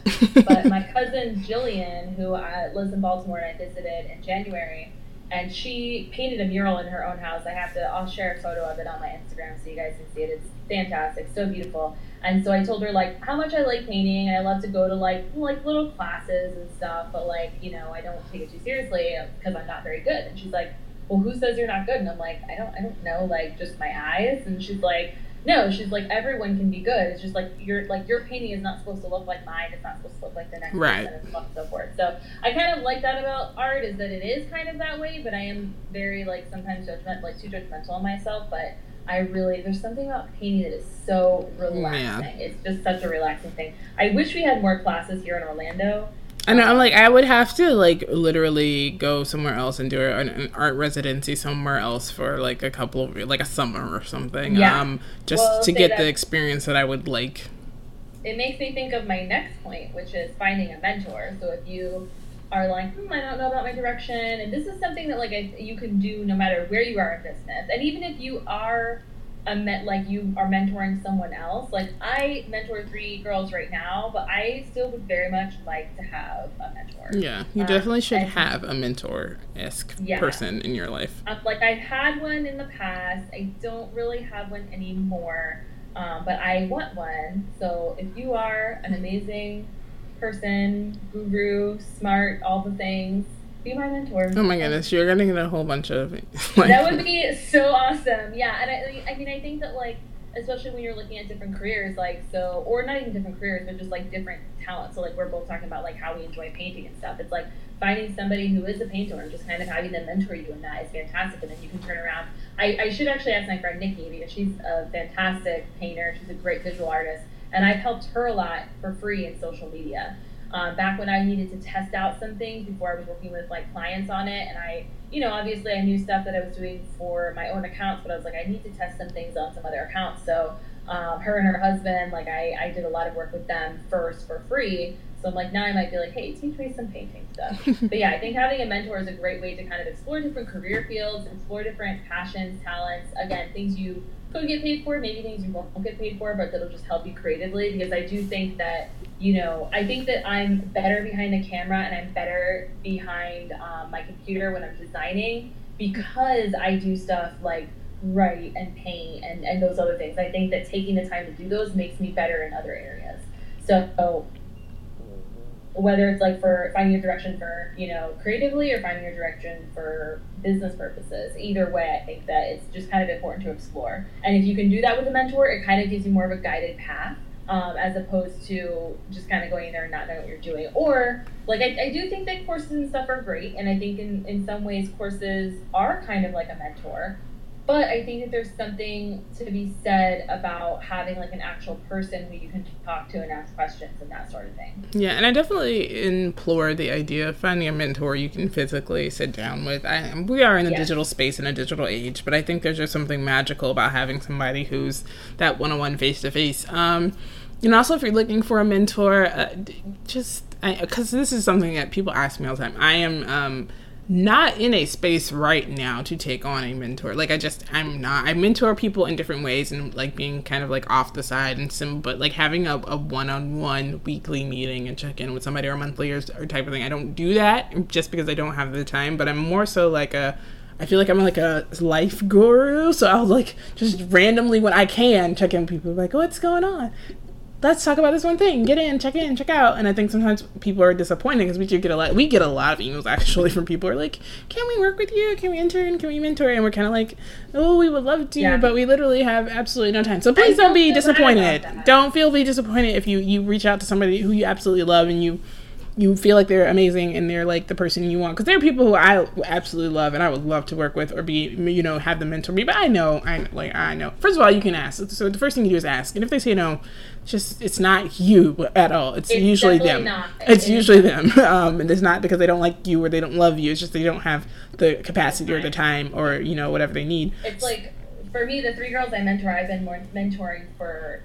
But my cousin Jillian, who uh, lives in Baltimore, and I visited in January, and she painted a mural in her own house. I have to, I'll share a photo of it on my Instagram so you guys can see it. It's fantastic, so beautiful. And so I told her like how much I like painting, and I love to go to like like little classes and stuff, but like, you know, I don't take it too seriously because I'm not very good. And she's like, well, who says you're not good? And I'm like, I don't, I don't know, like just my eyes. And she's like, no, she's like, everyone can be good. It's just like your like your painting is not supposed to look like mine. It's not supposed to look like the next right. person, and so on and so forth. So I kind of like that about art, is that it is kind of that way, but I am very like sometimes judgment, like too judgmental on myself. But I really, there's something about painting that is so relaxing. Yeah. It's just such a relaxing thing. I wish we had more classes here in Orlando. And I'm like, I would have to like literally go somewhere else and do an, an art residency somewhere else for like a couple of like a summer or something. Yeah. Um, just well, to get the experience that I would like. It makes me think of my next point, which is finding a mentor. So if you are like, hmm, I don't know about my direction, and this is something that like I, you can do no matter where you are in business, and even if you are a met like you are mentoring someone else, like I mentor three girls right now, but I still would very much like to have a mentor. Yeah, you um, definitely should have a mentor-esque yeah. person in your life. Uh, like I've had one in the past, I don't really have one anymore. Um, but I want one. So if you are an amazing person, guru, smart, all the things, be my mentor. Oh my goodness, you're gonna get a whole bunch of like, that would be so awesome. Yeah, and I, I mean, I think that like, especially when you're looking at different careers, like so, or not even different careers, but just like different talents. So like we're both talking about like how we enjoy painting and stuff. It's like finding somebody who is a painter and just kind of having them mentor you, and that is fantastic. And then you can turn around. I, I should actually ask my friend Nikki, because she's a fantastic painter. She's a great visual artist, and I've helped her a lot for free in social media. Um, back when I needed to test out some things before I was working with like clients on it, and I, you know, obviously I knew stuff that I was doing for my own accounts, but I was like, I need to test some things on some other accounts. So um, her and her husband, like I, I did a lot of work with them first for free. So I'm like, now I might be like, hey, teach me some painting stuff. But yeah, I think having a mentor is a great way to kind of explore different career fields, explore different passions, talents. Again, things you could get paid for, maybe things you won't get paid for, but that'll just help you creatively. Because I do think that, you know, I think that I'm better behind the camera and I'm better behind um, my computer when I'm designing, because I do stuff like write and paint and, and those other things. I think that taking the time to do those makes me better in other areas. So whether it's like for finding your direction for, you know, creatively, or finding your direction for business purposes, either way, I think that it's just kind of important to explore. And if you can do that with a mentor, it kind of gives you more of a guided path, um, as opposed to just kind of going in there and not knowing what you're doing. Or like, I, I do think that courses and stuff are great. And I think in, in some ways courses are kind of like a mentor, but I think that there's something to be said about having like an actual person who you can talk to and ask questions and that sort of thing. Yeah, and I definitely implore the idea of finding a mentor you can physically sit down with. I, we are in a yeah. digital space, in a digital age, but I think there's just something magical about having somebody who's that one-on-one, face-to-face. Um, and also, if you're looking for a mentor, uh, just because this is something that people ask me all the time. I am... Um, not in a space right now to take on a mentor. Like I just, I'm not, I mentor people in different ways, and like being kind of like off the side and some, but like having a, a one-on-one weekly meeting and check in with somebody, or monthly or, or type of thing. I don't do that just because I don't have the time, but I'm more so like a, I feel like I'm like a life guru. So I'll like just randomly when I can check in with people, like, oh, what's going on? Let's talk about this one thing. Get in, check in, check out. And I think sometimes people are disappointed, because we do get a lot. We get a lot of emails actually from people who are like, "Can we work with you? Can we intern? Can we mentor?" And we're kind of like, "Oh, we would love to, yeah. but we literally have absolutely no time." So please don't be disappointed. Don't feel be disappointed if you, you reach out to somebody who you absolutely love and you you feel like they're amazing and they're like the person you want. Because there are people who I absolutely love and I would love to work with or be, you know, have them mentor me. But I know, I like I know. First of all, you can ask. So the first thing you do is ask. And if they say no, just it's not you at all. It's, it's usually them. Not. It's it usually them. Um, and it's not because they don't like you or they don't love you. It's just they don't have the capacity or the time or, you know, whatever they need. It's like, for me, the three girls I mentor, I've been more mentoring for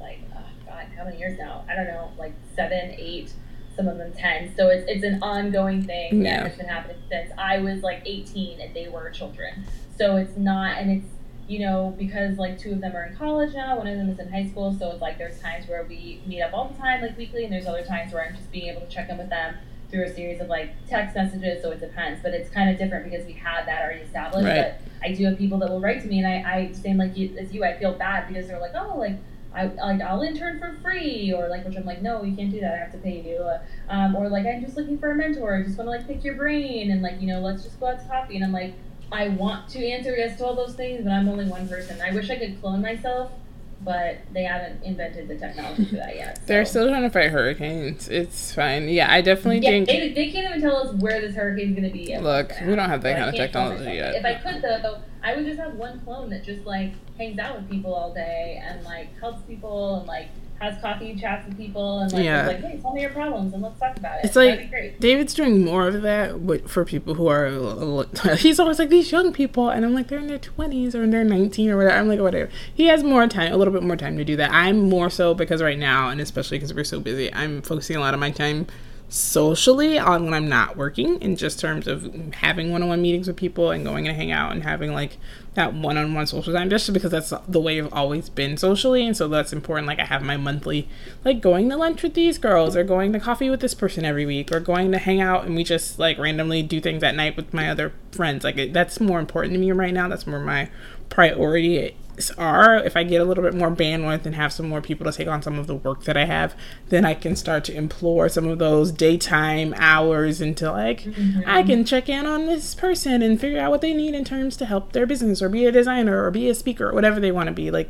like, oh God, how many years now? I don't know, like seven, eight. Some of them ten, so it's it's an ongoing thing yeah. that has been happening since I was like eighteen and they were children. So it's not, and it's, you know, because like two of them are in college now, one of them is in high school, so it's like there's times where we meet up all the time, like weekly, and there's other times where I'm just being able to check in with them through a series of like text messages. So it depends, but it's kind of different because we had that already established. Right. But I do have people that will write to me, and I I same like you, as you, I feel bad because they're like, oh, like. I like I'll intern for free, or like, which I'm like, no, you can't do that. I have to pay you, uh, um, or like I'm just looking for a mentor. I just want to like pick your brain and like, you know, let's just go out to coffee. And I'm like, I want to answer yes to all those things, but I'm only one person. I wish I could clone myself, but they haven't invented the technology for that yet. So. They're still trying to fight hurricanes. It's fine. Yeah, I definitely yeah, think they, they can't even tell us where this hurricane's going to be. Look, we don't have that kind of technology yet. If I could though, I would just have one clone that just like hangs out with people all day and like helps people and like has coffee, chats with people, and like, yeah. like, hey, tell me your problems, and let's talk about it. It's like, that'd be great. David's doing more of that for people who are, he's always like, these young people, and I'm like, they're in their twenties or they're nineteen or whatever. I'm like, whatever. He has more time, a little bit more time to do that. I'm more so because right now, and especially because we're so busy, I'm focusing a lot of my time socially on when I'm not working, in just terms of having one-on-one meetings with people and going and hang out and having like that one-on-one social time, just because that's the way I've always been socially, and so that's important. Like I have my monthly, like going to lunch with these girls or going to coffee with this person every week or going to hang out and we just like randomly do things at night with my other friends. Like it, that's more important to me right now. That's where my priority are. If I get a little bit more bandwidth and have some more people to take on some of the work that I have, then I can start to implore some of those daytime hours into like, mm-hmm. I can check in on this person and figure out what they need in terms to help their business or be a designer or be a speaker or whatever they want to be. Like,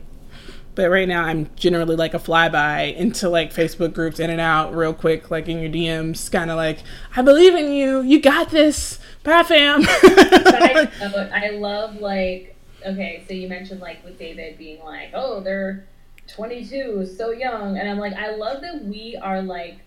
but right now I'm generally like a flyby into like Facebook groups, in and out real quick, like in your D Ms, kind of like, I believe in you. You got this. Bye, fam. But I, I love like, okay, so you mentioned like with David being like, oh, they're twenty-two, so young, and I'm like, I love that we are like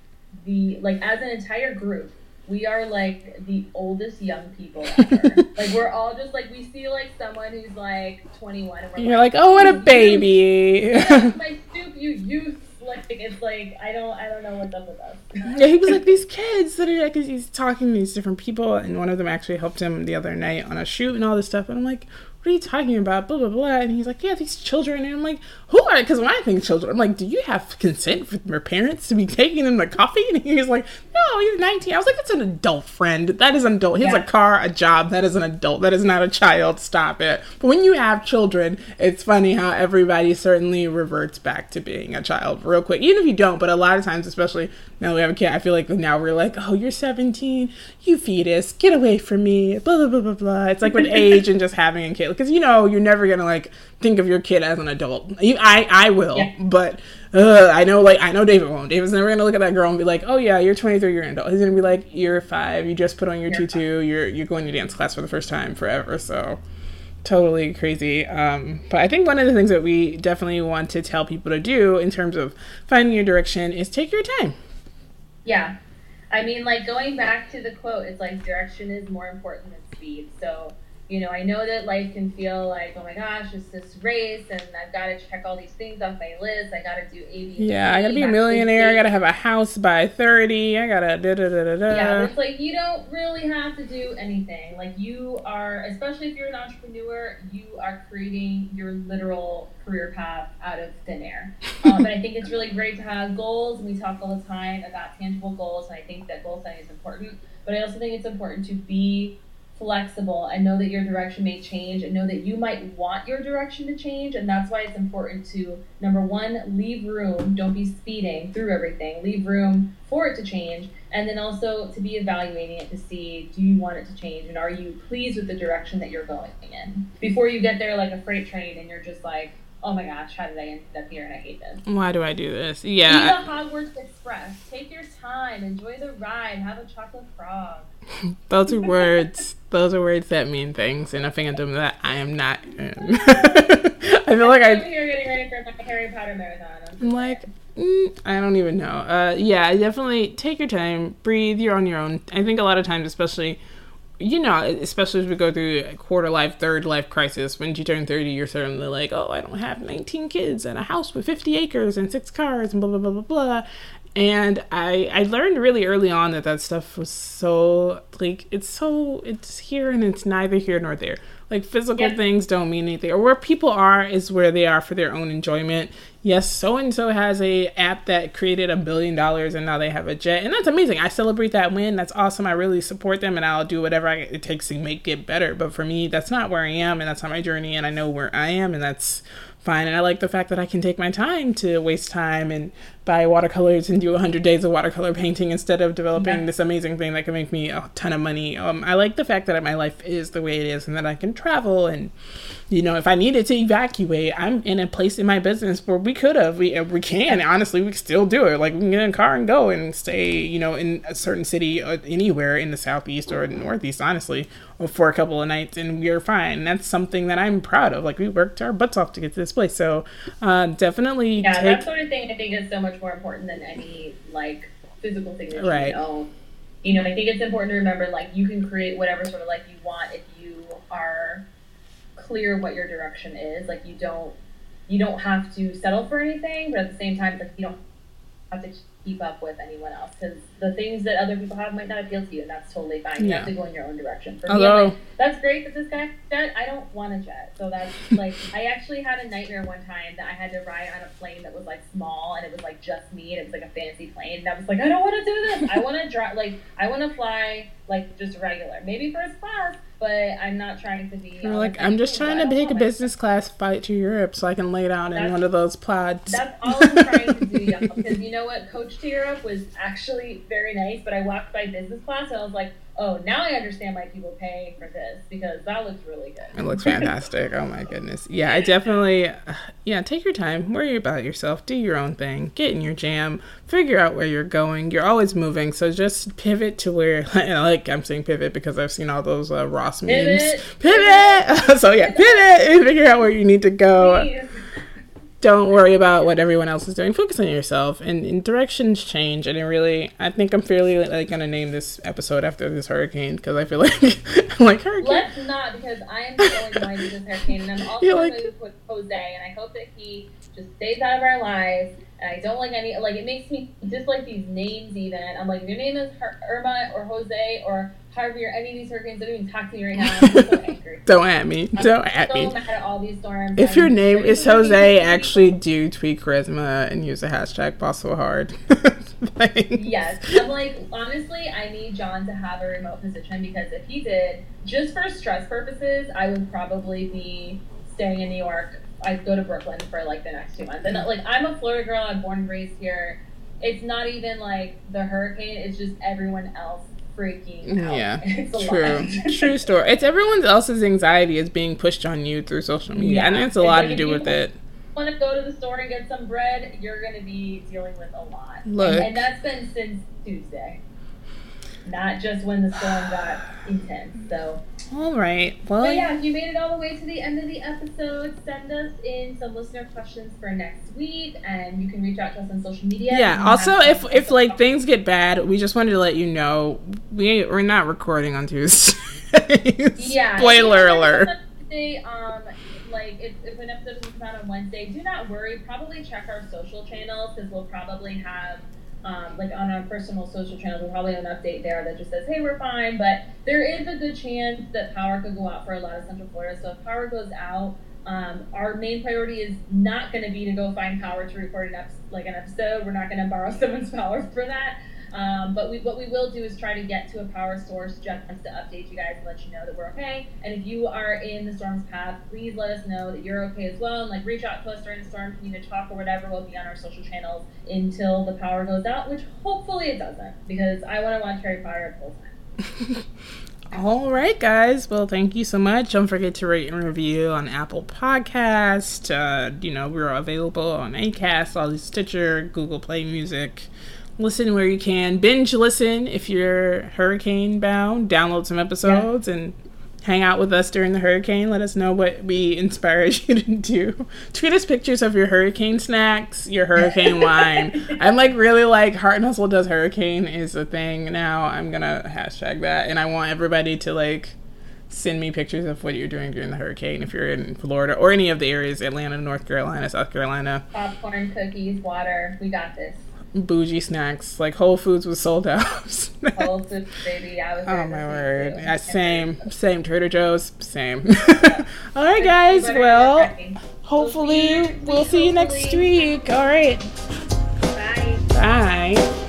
the, like as an entire group, we are like the oldest young people ever. Like we're all just like, we see like someone who's like twenty-one, and we're you're like, like, oh, what a baby! Yeah, my stoop, you youth. Like, it's like I don't I don't know what's up with us. Yeah, he was like these kids that are like, he's talking to these different people, and one of them actually helped him the other night on a shoot and all this stuff, and I'm like, what are you talking about, blah blah blah, and he's like, yeah, these children, and I'm like, who are, because when I think children, I'm like, do you have consent from your parents to be taking them to coffee? And he was like, no, he's nineteen. I was like, it's an adult, friend, that is an adult. He has yeah. a car, a job, that is an adult, that is not a child, stop it. But when you have children, it's funny how everybody certainly reverts back to being a child real quick, even if you don't. But a lot of times, especially now that we have a kid, I feel like now we're like, oh, you're seventeen, you fetus, get away from me, blah blah blah blah blah. It's like with age and just having a kid, because you know you're never gonna like think of your kid as an adult. You, I I will, yeah. but uh, I know like I know David won't. David's never gonna look at that girl and be like, oh yeah, you're twenty-three, you're an adult. He's gonna be like, you're five, you just put on your you're tutu, five. you're you're going to dance class for the first time forever. So. Totally crazy. Um, but I think one of the things that we definitely want to tell people to do in terms of finding your direction is take your time. Yeah. I mean, like going back to the quote, it's like direction is more important than speed. So, you know, I know that life can feel like, oh my gosh, it's this race and I've got to check all these things off my list. I got to do A B C. Yeah, I got to be a millionaire. I got to have a house by thirty. I got to da da da da da. Yeah, it's like you don't really have to do anything. Like you are, especially if you're an entrepreneur, you are creating your literal career path out of thin air. Um, but I think it's really great to have goals. We talk all the time about tangible goals. And I think that goal setting is important. But I also think it's important to be flexible and know that your direction may change, and know that you might want your direction to change. And that's why it's important to, number one, leave room. Don't be speeding through everything. Leave room for it to change. And then also to be evaluating it to see, do you want it to change? And are you pleased with the direction that you're going in? Before you get there like a freight train and you're just like, oh my gosh, how did I end up here and I hate this? Why do I do this? Yeah. Be the Hogwarts Express. Take your time. Enjoy the ride. Have a chocolate frog. Those are words. Those are words that mean things in a fandom that I am not in. I feel like I... I'm here getting ready for my Harry Potter marathon. I'm like... Mm, I don't even know. Uh, yeah, definitely take your time. Breathe. You're on your own. I think a lot of times, especially... You know, especially as we go through a quarter life, third life crisis, when you turn thirty, you're certainly like, oh, I don't have nineteen kids and a house with fifty acres and six cars and blah, blah, blah, blah, blah. And I, I learned really early on that that stuff was so, like, it's so, it's here and it's neither here nor there. Like, physical yeah. things don't mean anything. Or where people are is where they are for their own enjoyment. Yes, so-and-so has a app that created a billion dollars and now they have a jet. And that's amazing. I celebrate that win. That's awesome. I really support them and I'll do whatever I, it takes to make it better. But for me, that's not where I am and that's not my journey. And I know where I am and that's fine. And I like the fact that I can take my time to waste time and buy watercolors and do one hundred days of watercolor painting instead of developing yeah. this amazing thing that can make me a ton of money. Um, I like the fact that my life is the way it is and that I can travel. And, you know, if I needed to evacuate, I'm in a place in my business where we could have. We we can. Honestly, we still do it. Like, we can get in a car and go and stay, you know, in a certain city or anywhere in the Southeast or the Northeast, honestly, for a couple of nights, and we're fine. And that's something that I'm proud of. Like, we worked our butts off to get to this place. So uh, definitely yeah, take... that sort of thing I think is so much more important than any, like, physical thing that right. you own. You know, I think it's important to remember, like, you can create whatever sort of life you want if you are clear what your direction is. Like, you don't you don't have to settle for anything, but at the same time, like, you don't have to keep up with anyone else, because the things that other people have might not appeal to you, and that's totally fine. You yeah. have to go in your own direction. For Although, me, like, that's great that this guy jet. I don't want a jet. So that's like, I actually had a nightmare one time that I had to ride on a plane that was like small, and it was like just me, and it was like a fancy plane, and I was like, I don't want to do this. I want to drive, like, I want to fly, like, just regular, maybe first class, but I'm not trying to be. You're like, I'm just trying to make a business class flight to Europe so I can lay down in one of those pods. That's all I'm trying to do, y'all. Because you know what? Coach to Europe was actually very nice, but I walked by business class and I was like, oh, now I understand why people pay for this, because that looks really good. It looks fantastic. Oh, my goodness. Yeah, I definitely, yeah, take your time. Worry about yourself. Do your own thing. Get in your jam. Figure out where you're going. You're always moving, so just pivot to where, like, I'm saying pivot because I've seen all those uh, Ross memes. Pivot! Pivot! So, yeah, pivot and figure out where you need to go. Please. Don't worry about what everyone else is doing. Focus on yourself, and, and directions change. And it really, I think I'm fairly like gonna name this episode after this hurricane, because I feel like I'm like hurricane. Let's not, because I am feeling going to this hurricane, and I'm also like, moved with Jose, and I hope that he just stays out of our lives. And I don't like any, like, it makes me dislike these names even. I'm like, your name is Her- Irma or Jose or Harvey or any of these hurricanes, don't even talk to me right now. I'm so angry. Don't at me. I'm don't at so me. Mad at all these storms. If I'm your name is Jose, actually do tweet Charisma and use the hashtag possible hard. Yes. I'm like, honestly, I need John to have a remote position, because if he did, just for stress purposes, I would probably be staying in New York. I'd go to Brooklyn for like the next two months. And like, I'm a Florida girl. I'm born and raised here. It's not even like the hurricane. It's just everyone else freaking out. Yeah, it's true. True story. It's everyone else's anxiety is being pushed on you through social media. Yeah. I think it's a it's lot like to do with it. Want to go to the store and get some bread? You're going to be dealing with a lot. Look, and, and that's been since Tuesday. Not just when the storm got intense. So, all right. Well, but yeah, if you made it all the way to the end of the episode, send us in some listener questions for next week, and you can reach out to us on social media. Yeah. Also, if if like things get bad, we just wanted to let you know we we're not recording on Tuesday. Yeah. Spoiler alert. Um, like if, if an episode comes out on Wednesday, do not worry. Probably check our social channels, because we'll probably have. Um, like on our personal social channels, we'll probably have an update there that just says, hey, we're fine. But there is a good chance that power could go out for a lot of Central Florida. So if power goes out, um, our main priority is not going to be to go find power to record an, ep- like an episode. We're not going to borrow someone's power for that. Um, but we, what we will do is try to get to a power source just to update you guys and let you know that we're okay. And if you are in the storm's path, please let us know that you're okay as well. And like, reach out to us during the storm if you need to talk or whatever. We'll be on our social channels until the power goes out, which hopefully it doesn't, because I want to watch Harry Potter full time. All right, guys. Well, thank you so much. Don't forget to rate and review on Apple Podcast. Uh, you know, we're available on Acast, all these Stitcher, Google Play Music. Listen where you can. Binge listen if you're hurricane bound. Download some episodes yeah. and hang out with us during the hurricane. Let us know what we inspired you to do. Tweet us pictures of your hurricane snacks, your hurricane wine. I'm like really like Heart and Hustle does hurricane is a thing now. I'm going to hashtag that. And I want everybody to like send me pictures of what you're doing during the hurricane if you're in Florida or any of the areas, Atlanta, North Carolina, South Carolina. Popcorn, cookies, water. We got this. Bougie snacks, like Whole Foods was sold out. Whole Foods, baby. I was oh my word. I, same, same Trader Joe's, same. Yeah. All right, guys. Well, hopefully we'll see you next week. All right. Bye. Bye.